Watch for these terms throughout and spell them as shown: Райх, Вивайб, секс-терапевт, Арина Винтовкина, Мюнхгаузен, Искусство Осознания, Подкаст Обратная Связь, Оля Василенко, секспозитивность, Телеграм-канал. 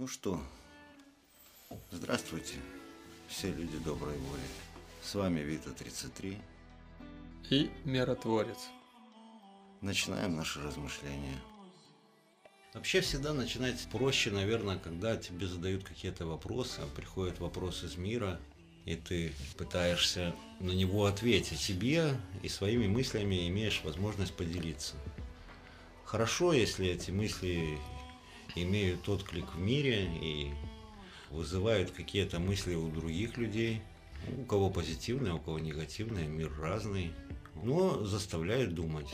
Ну что, здравствуйте, все люди доброй воли. С вами Вита33 и Миротворец. Начинаем наши размышления. Вообще всегда начинать проще, наверное, когда тебе задают какие-то вопросы, приходит вопрос из мира, и ты пытаешься на него ответить себе и своими мыслями имеешь возможность поделиться. Хорошо, если эти мысли имеют отклик в мире и вызывают какие-то мысли у других людей, у кого позитивные, у кого негативные, мир разный, но заставляют думать.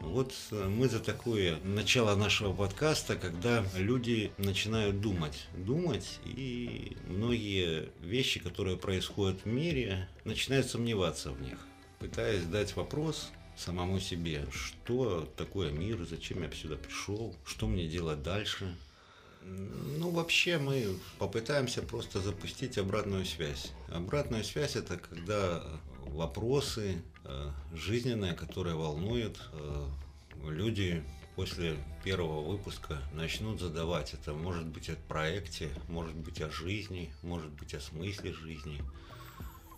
Вот мы за такое начало нашего подкаста, когда люди начинают думать, и многие вещи, которые происходят в мире, начинают сомневаться в них, пытаясь задать вопрос самому себе, что такое мир, зачем я сюда пришел, что мне делать дальше. Ну, вообще мы попытаемся просто запустить обратную связь. Обратная связь – это когда вопросы жизненные, которые волнуют, люди после первого выпуска начнут задавать. Это может быть о проекте, может быть о жизни, может быть о смысле жизни,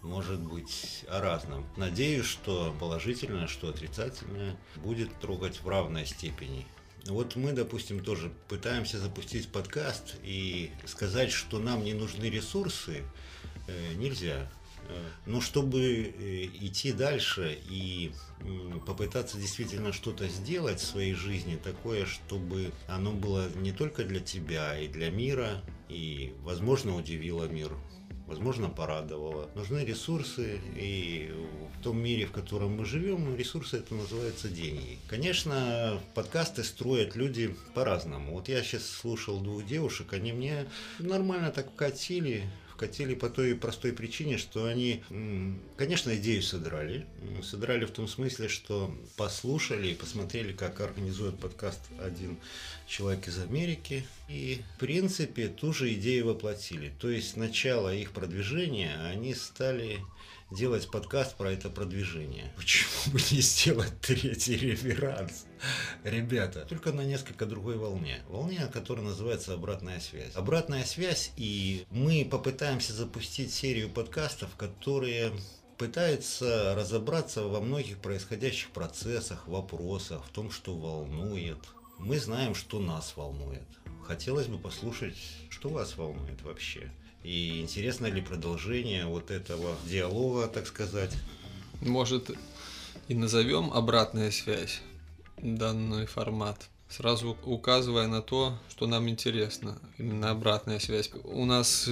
может быть о разном. Надеюсь, что положительное, что отрицательное будет трогать в равной степени. Вот мы, допустим, тоже пытаемся запустить подкаст, и сказать, что нам не нужны ресурсы, нельзя. Но чтобы идти дальше и попытаться действительно что-то сделать в своей жизни, такое, чтобы оно было не только для тебя, и для мира, и, возможно, удивило мир, возможно, порадовало. Нужны ресурсы, и в том мире, в котором мы живем, ресурсы это называются деньги. Конечно, подкасты строят люди по-разному. Вот я сейчас слушал двух девушек, они мне нормально так вкатили по той простой причине, что они, конечно, идею содрали в том смысле, что послушали и посмотрели, как организует подкаст один человек из Америки, и, в принципе, ту же идею воплотили. То есть, начало их продвижения, они стали делать подкаст про это продвижение. Почему бы не сделать третий реверанс? Ребята, только на несколько другой волне. Волне, которая называется обратная связь. Обратная связь, и мы попытаемся запустить серию подкастов, которые пытаются разобраться во многих происходящих процессах, вопросах, в том, что волнует. Мы знаем, что нас волнует. Хотелось бы послушать, что вас волнует вообще. И интересно ли продолжение вот этого диалога, так сказать? Может, и назовем «Обратная связь» данный формат, сразу указывая на то, что нам интересно, именно обратная связь. У нас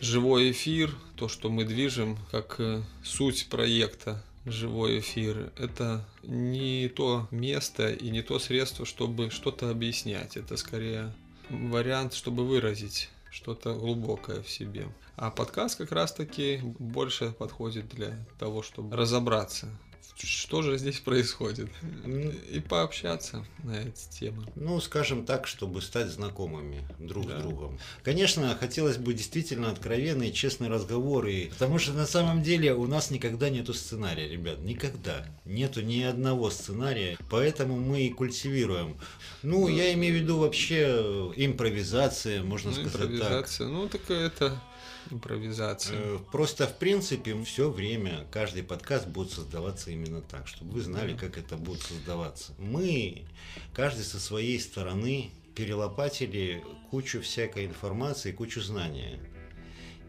живой эфир, то, что мы движем, как суть проекта «Живой эфир», это не то место и не то средство, чтобы что-то объяснять. Это скорее вариант, чтобы выразить что-то глубокое в себе. А подкаст как раз-таки больше подходит для того, чтобы разобраться, что же здесь происходит, и пообщаться на эти темы. Ну, скажем так, чтобы стать знакомыми друг с другом. Конечно, хотелось бы действительно откровенный, честный разговор, потому что на самом деле у нас никогда нету сценария, ребят, никогда. Нету ни одного сценария, поэтому мы и культивируем. Ну, я имею в виду вообще импровизация, можно сказать так. Импровизация. Просто, в принципе, все время каждый подкаст будет создаваться именно так, чтобы вы знали, как это будет создаваться. Мы, каждый со своей стороны, перелопатили кучу всякой информации, кучу знания.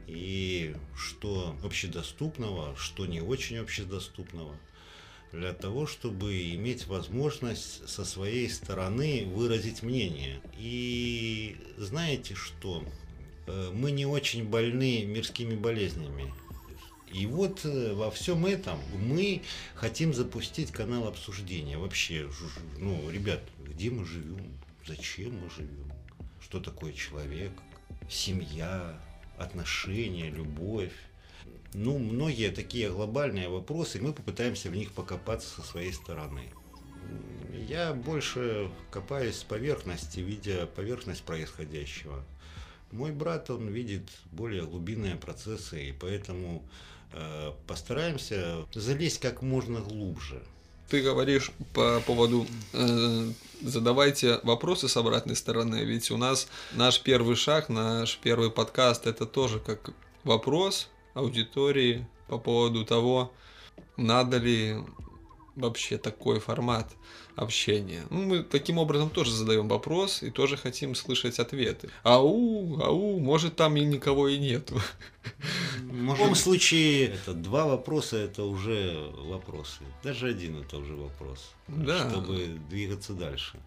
И что общедоступного, что не очень общедоступного. Для того, чтобы иметь возможность со своей стороны выразить мнение. И знаете что? Мы не очень больны мирскими болезнями. И вот во всем этом мы хотим запустить канал обсуждения. Вообще, ну, ребят, где мы живем? Зачем мы живем? Что такое человек? Семья, отношения, любовь. Ну, многие такие глобальные вопросы, мы попытаемся в них покопаться со своей стороны. Я больше копаюсь с поверхности, видя поверхность происходящего. Мой брат, он видит более глубинные процессы, и поэтому постараемся залезть как можно глубже. ты говоришь по поводу задавайте вопросы с обратной стороны, ведь у нас наш первый шаг, наш первый подкаст, это тоже как вопрос аудитории по поводу того, надо ли вообще такой формат общения. Ну, мы таким образом тоже задаем вопрос и тоже хотим слышать ответы. Ау, может там и никого и нету. Может, в любом случае, это два вопроса, это уже вопросы. Даже один это уже вопрос, да. Чтобы двигаться дальше.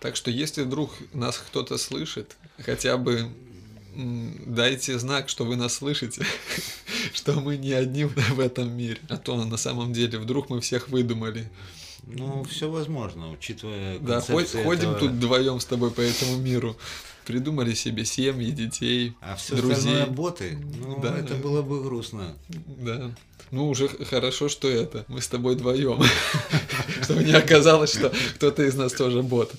Так что, если вдруг нас кто-то слышит, хотя бы дайте знак, что вы нас слышите, что мы не одни в этом мире. А то на самом деле вдруг мы всех выдумали. Ну, все возможно, учитывая концепцию. Да, ходим тут вдвоем с тобой по этому миру. Придумали себе семьи, детей, друзей. А все остальное боты? Ну, да. Это было бы грустно. Да. Ну, уже хорошо, что это. Мы с тобой вдвоем. Чтобы не оказалось, что кто-то из нас тоже бот.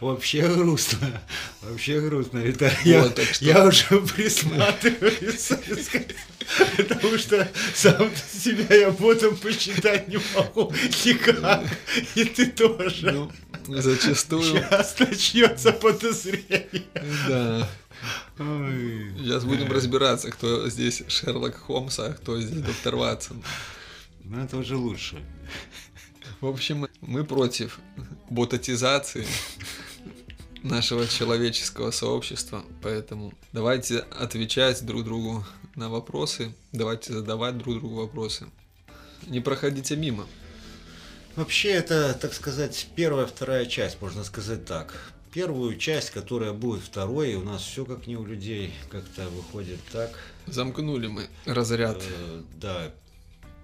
Вообще грустно. Вообще грустно, Виталий. Я уже присматриваюсь. Потому что сам себя я ботом посчитать не могу никак. И ты тоже. Зачастую. Сейчас начнется подозрение. Да. Ой. Сейчас будем разбираться, кто здесь Шерлок Холмс, а кто здесь доктор Ватсон. Ну, это уже лучше. В общем, мы против ботатизации нашего человеческого сообщества, поэтому давайте отвечать друг другу на вопросы, давайте задавать друг другу вопросы. Не проходите мимо. Вообще, это, так сказать, первая, вторая часть, можно сказать так. Первую часть, которая будет второй, у нас все как не у людей, как-то выходит так. Замкнули мы разряд. Да,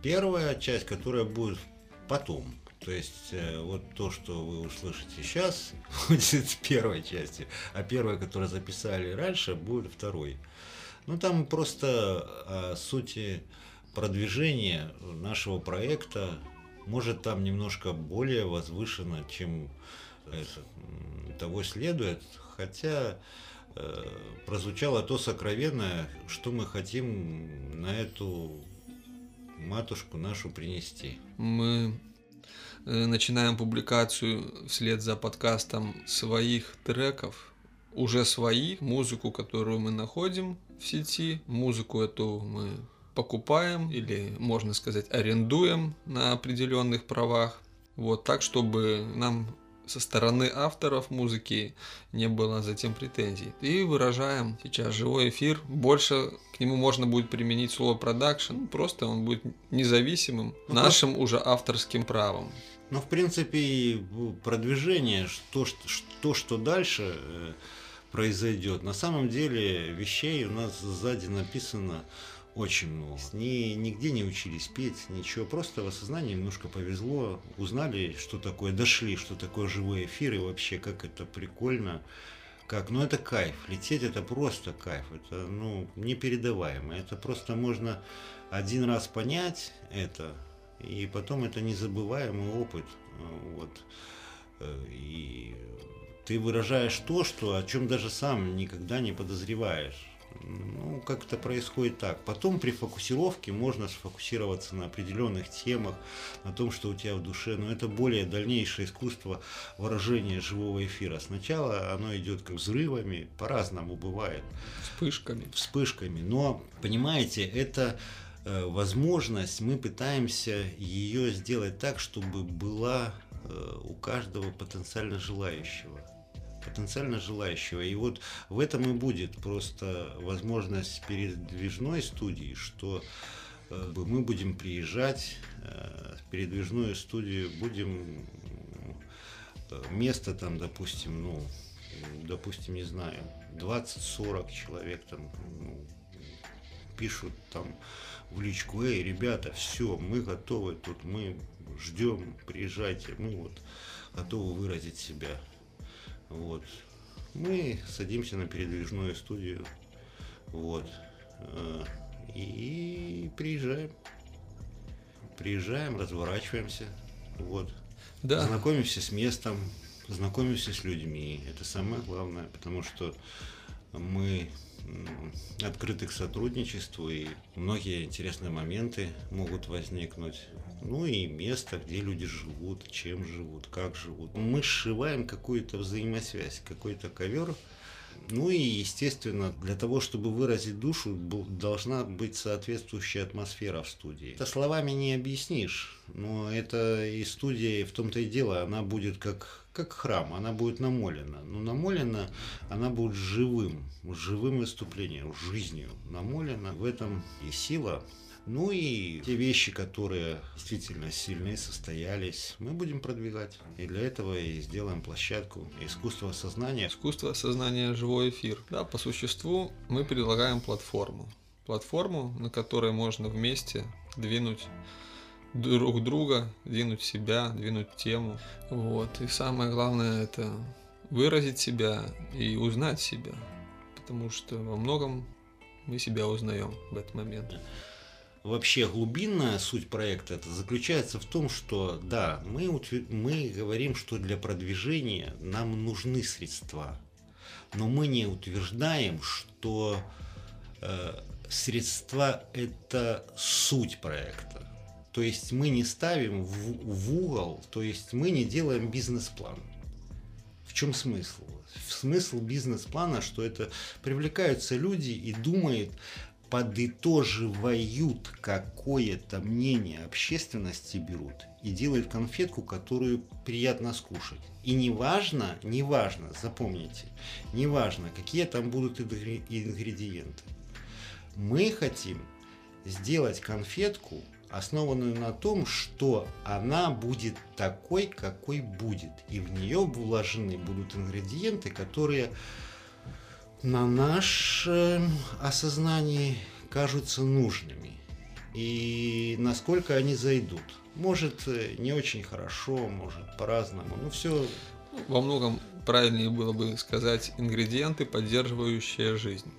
первая часть, которая будет потом. То есть, вот то, что вы услышите сейчас, будет в первой части, а первая, которую записали раньше, будет второй. Ну, там просто о сути продвижения нашего проекта, может, там немножко более возвышено, чем того следует, хотя прозвучало то сокровенное, что мы хотим на эту матушку нашу принести. Мы начинаем публикацию вслед за подкастом своих треков, уже своих, музыку, которую мы находим в сети, музыку эту мы покупаем или, можно сказать, арендуем на определенных правах, вот так, чтобы нам со стороны авторов музыки не было затем претензий. И выражаем сейчас живой эфир. Больше к нему можно будет применить слово «продакшн». Просто он будет независимым, нашим уже авторским правом. Ну, в принципе, и продвижение, что дальше произойдет. На самом деле вещей у нас сзади написано очень много. Нигде не учились петь, ничего. Просто в осознании немножко повезло. Узнали, что такое, дошли, что такое живой эфир и вообще, как это прикольно. Ну, это кайф. Лететь — это просто кайф. Это, непередаваемо. Это просто можно один раз понять это, и потом это незабываемый опыт. Вот. И ты выражаешь то, что, о чем даже сам никогда не подозреваешь. Ну, как-то происходит так. Потом при фокусировке можно сфокусироваться на определенных темах, на том, что у тебя в душе. Но это более дальнейшее искусство выражения живого эфира. Сначала оно идет как взрывами, по-разному бывает. Вспышками. Но, понимаете, это возможность, мы пытаемся ее сделать так, чтобы была у каждого потенциально желающего. И вот в этом и будет просто возможность передвижной студии, что мы будем приезжать, передвижную студию будем место там, допустим, не знаю, 20-40 человек там пишут там в личку: «Эй, ребята, все, мы готовы тут, мы ждем, приезжайте, мы вот готовы выразить себя». Вот. Мы садимся на передвижную студию, вот, и приезжаем, разворачиваемся, вот, да. Знакомимся с местом, знакомимся с людьми, это самое главное, потому что мы открыты к сотрудничеству, и многие интересные моменты могут возникнуть. Ну и место, где люди живут, чем живут, как живут. Мы сшиваем какую-то взаимосвязь, какой-то ковер. Ну и, естественно, для того, чтобы выразить душу, должна быть соответствующая атмосфера в студии. Это словами не объяснишь, но это и студия, в том-то и дело, она будет как храм, она будет намолена. Но намолена, она будет живым выступлением, жизнью намолена. В этом и сила. Ну и те вещи, которые действительно сильные, состоялись, мы будем продвигать. И для этого и сделаем площадку «Искусство осознания». «Искусство осознания. Живой эфир». Да, по существу мы предлагаем платформу. Платформу, на которой можно вместе двинуть друг друга, двинуть себя, двинуть тему. Вот. И самое главное – это выразить себя и узнать себя. Потому что во многом мы себя узнаем в этот момент. Вообще глубинная суть проекта заключается в том, что да, мы говорим, что для продвижения нам нужны средства, но мы не утверждаем, что средства – это суть проекта. То есть мы не ставим в угол, то есть мы не делаем бизнес-план. В чем смысл? Смысл бизнес-плана, что это привлекаются люди и думают, подытоживают какое-то мнение общественности, берут и делают конфетку, которую приятно скушать. И неважно, запомните, неважно, какие там будут ингредиенты. Мы хотим сделать конфетку, основанную на том, что она будет такой, какой будет. И в нее вложены будут ингредиенты, которые на нашем осознании кажутся нужными. И насколько они зайдут. Может, не очень хорошо, может, по-разному. Но все. Во многом правильнее было бы сказать ингредиенты, поддерживающие жизнь.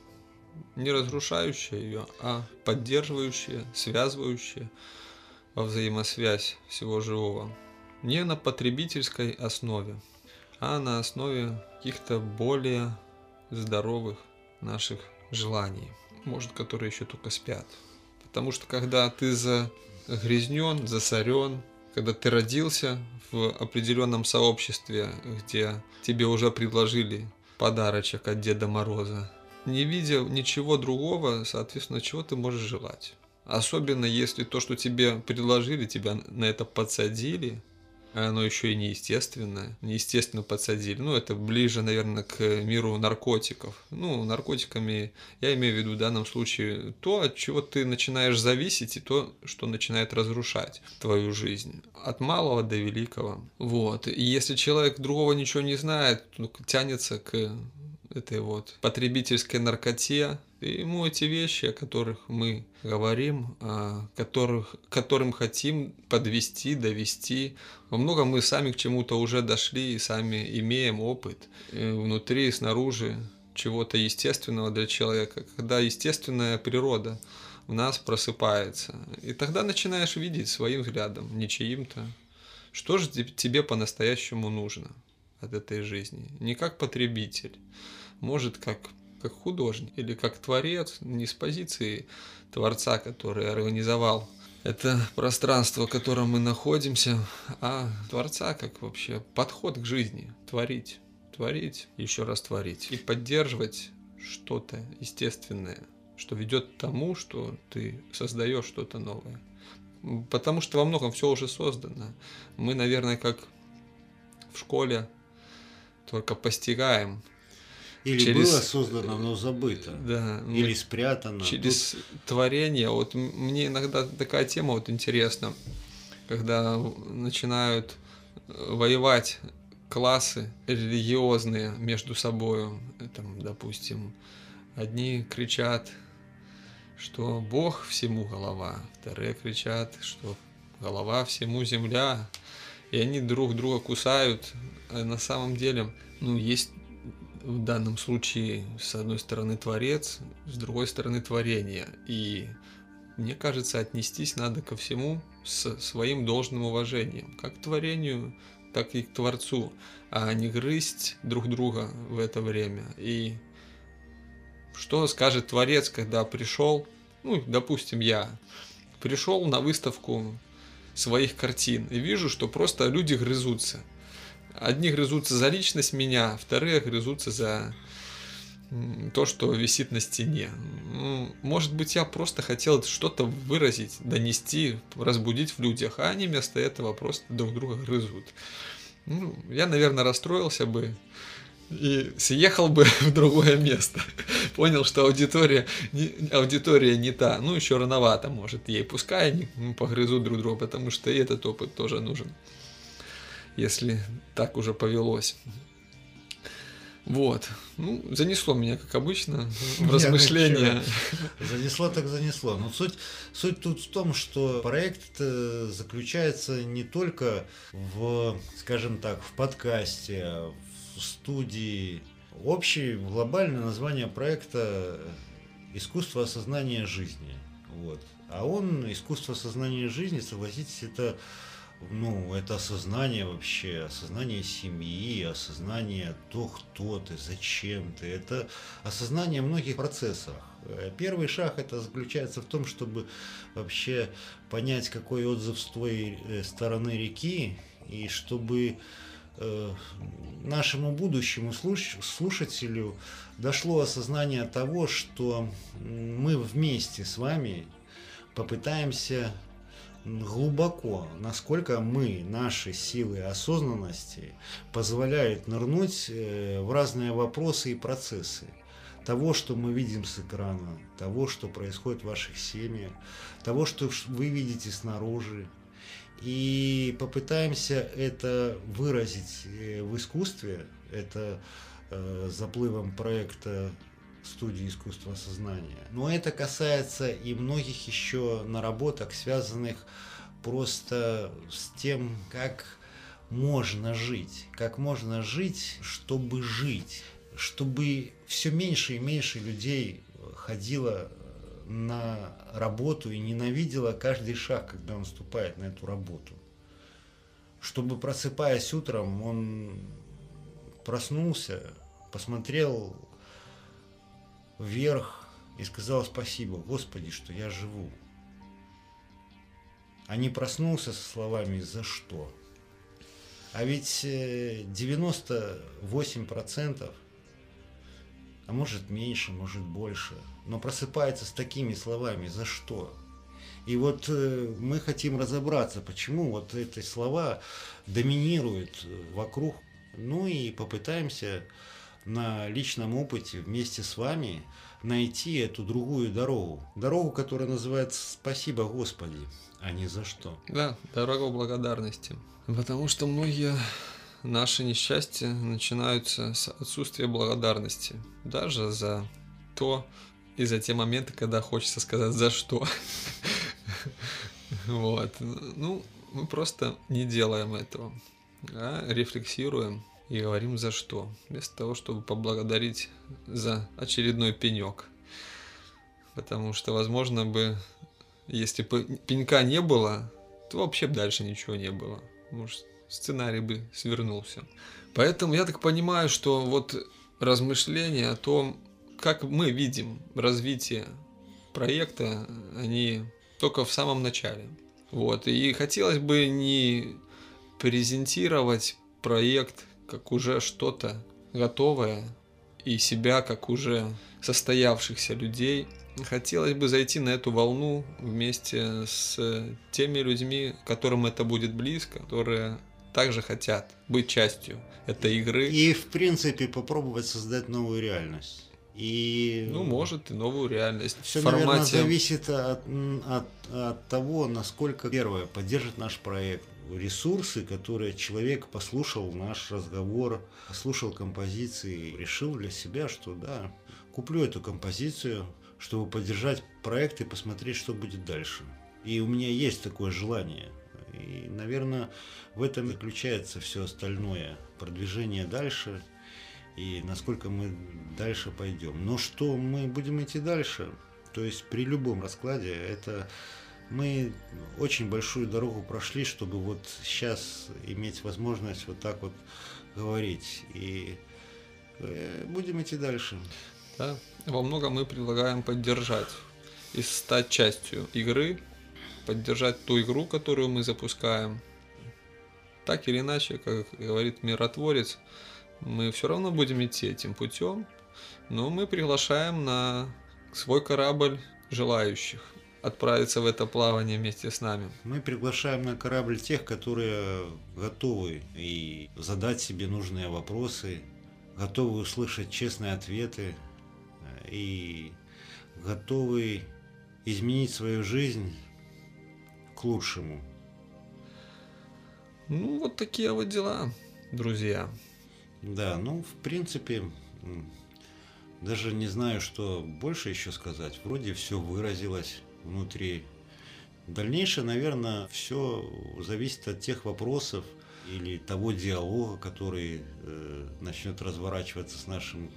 Не разрушающие ее, а поддерживающие, связывающие во взаимосвязь всего живого. Не на потребительской основе, а на основе каких-то более здоровых наших желаний, может, которые еще только спят. Потому что когда ты загрязнен, засорен, когда ты родился в определенном сообществе, где тебе уже предложили подарочек от Деда Мороза, не видя ничего другого, соответственно, чего ты можешь желать. Особенно если то, что тебе предложили, тебя на это подсадили, а оно еще и неестественное. Неестественно подсадили. Ну, это ближе, наверное, к миру наркотиков. Ну, наркотиками я имею в виду в данном случае то, от чего ты начинаешь зависеть, и то, что начинает разрушать твою жизнь. От малого до великого. Вот. И если человек другого ничего не знает, то тянется к этой вот потребительской наркоте. И ему эти вещи, о которых мы говорим, которым хотим подвести, довести. Во многом мы сами к чему-то уже дошли и сами имеем опыт внутри и снаружи чего-то естественного для человека, когда естественная природа в нас просыпается. И тогда начинаешь видеть своим взглядом, не чьим-то, что же тебе по-настоящему нужно от этой жизни. Не как потребитель, может, как художник или как творец, не с позиции творца, который организовал это пространство, в котором мы находимся, а творца как вообще подход к жизни. Творить, еще раз творить. И поддерживать что-то естественное, что ведет к тому, что ты создаешь что-то новое. Потому что во многом все уже создано. Мы, наверное, как в школе только постигаем. Или через... было создано, но забыто. Да, или спрятано. Через творение. Вот мне иногда такая тема вот интересна, когда начинают воевать классы религиозные между собой. Там, допустим, одни кричат, что Бог всему голова, вторые кричат, что голова всему земля. И они друг друга кусают. А на самом деле, ну, есть... В данном случае, с одной стороны, творец, с другой стороны, творение. И, мне кажется, отнестись надо ко всему с своим должным уважением. Как к творению, так и к творцу. А не грызть друг друга в это время. И Что скажет творец, когда пришел, ну, допустим, я пришел на выставку своих картин и вижу, что просто люди грызутся. Одни грызутся за личность меня, вторые грызутся за то, что висит на стене. Может быть, я просто хотел что-то выразить, донести, разбудить в людях, а они вместо этого просто друг друга грызут. Ну, я, наверное, расстроился бы и съехал бы в другое место. Понял, что аудитория не та. Ну, еще рановато, может, ей. Пускай они погрызут друг друга, потому что и этот опыт тоже нужен, если так уже повелось. Вот. Ну, занесло меня, как обычно, в размышления. Занесло так занесло. Но суть тут в том, что проект заключается не только в, скажем так, в подкасте, в студии. Общее глобальное название проекта «Искусство осознания жизни». Вот. А он, искусство осознания жизни, согласитесь, это... Ну, это осознание вообще, осознание семьи, осознание того, кто ты, зачем ты. Это осознание многих процессов. Первый шаг это заключается в том, чтобы вообще понять, какой отзыв с твоей стороны реки, и чтобы нашему будущему слушателю дошло осознание того, что мы вместе с вами попытаемся... глубоко, насколько мы, наши силы осознанности позволяют нырнуть в разные вопросы и процессы того, что мы видим с экрана, того, что происходит в ваших семьях, того, что вы видите снаружи, и попытаемся это выразить в искусстве, это заплывом проекта студии искусства осознания. Но это касается и многих еще наработок, связанных просто с тем, как можно жить, чтобы жить, чтобы все меньше и меньше людей ходило на работу и ненавидело каждый шаг, когда он вступает на эту работу, чтобы, просыпаясь утром, он проснулся, посмотрел вверх и сказал спасибо, Господи, что я живу. А не проснулся со словами «за что?». А ведь 98%, а может меньше, может больше, но просыпается с такими словами «за что?». И вот мы хотим разобраться, почему вот эти слова доминируют вокруг. Ну и попытаемся... на личном опыте вместе с вами найти эту другую дорогу. Дорогу, которая называется «Спасибо, Господи», а не «За что». Да, дорога благодарности. Потому что многие наши несчастья начинаются с отсутствия благодарности. Даже за то и за те моменты, когда хочется сказать «За что?». Вот. Ну, мы просто не делаем этого, а рефлексируем. И говорим «за что?», вместо того, чтобы поблагодарить за очередной пенек. Потому что, возможно бы, если бы пенька не было, то вообще дальше ничего не было. Может, сценарий бы свернулся. Поэтому я так понимаю, что вот размышления о том, как мы видим развитие проекта, они только в самом начале. Вот. И хотелось бы не презентировать проект как уже что-то готовое и себя как уже состоявшихся людей. Хотелось бы зайти на эту волну вместе с теми людьми, которым это будет близко, которые также хотят быть частью этой игры. И, в принципе, попробовать создать новую реальность. И... Ну, может, и новую реальность. Все, наверное, зависит от того, насколько, первое, поддержит наш проект. Ресурсы, которые человек послушал наш разговор, послушал композиции, решил для себя, что да, куплю эту композицию, чтобы поддержать проект и посмотреть, что будет дальше. И у меня есть такое желание. И, наверное, в этом заключается все остальное. Продвижение дальше и насколько мы дальше пойдем. Но что мы будем идти дальше, то есть при любом раскладе, это... Мы очень большую дорогу прошли, чтобы вот сейчас иметь возможность вот так вот говорить. И будем идти дальше. да, во многом мы предлагаем поддержать и стать частью игры, поддержать ту игру, которую мы запускаем. Так или иначе, как говорит миротворец, мы все равно будем идти этим путем, но мы приглашаем на свой корабль желающих отправиться в это плавание вместе с нами. Мы приглашаем на корабль тех, которые готовы и задать себе нужные вопросы, готовы услышать честные ответы и готовы изменить свою жизнь к лучшему. Ну, вот такие вот дела, друзья. Да, ну, в принципе, даже не знаю, что больше еще сказать. Вроде все выразилось внутри. Дальнейшее, наверное, все зависит от тех вопросов или того диалога, который начнет разворачиваться с нашим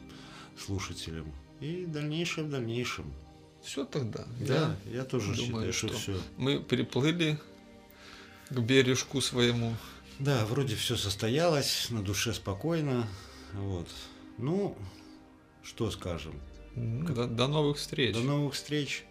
слушателем. И дальнейшее в дальнейшем. Все тогда. Да, я тоже думаю, считаю, что все. Мы приплыли к бережку своему. Да, вроде все состоялось, на душе спокойно. Вот. Ну, что скажем? До новых встреч. До новых встреч.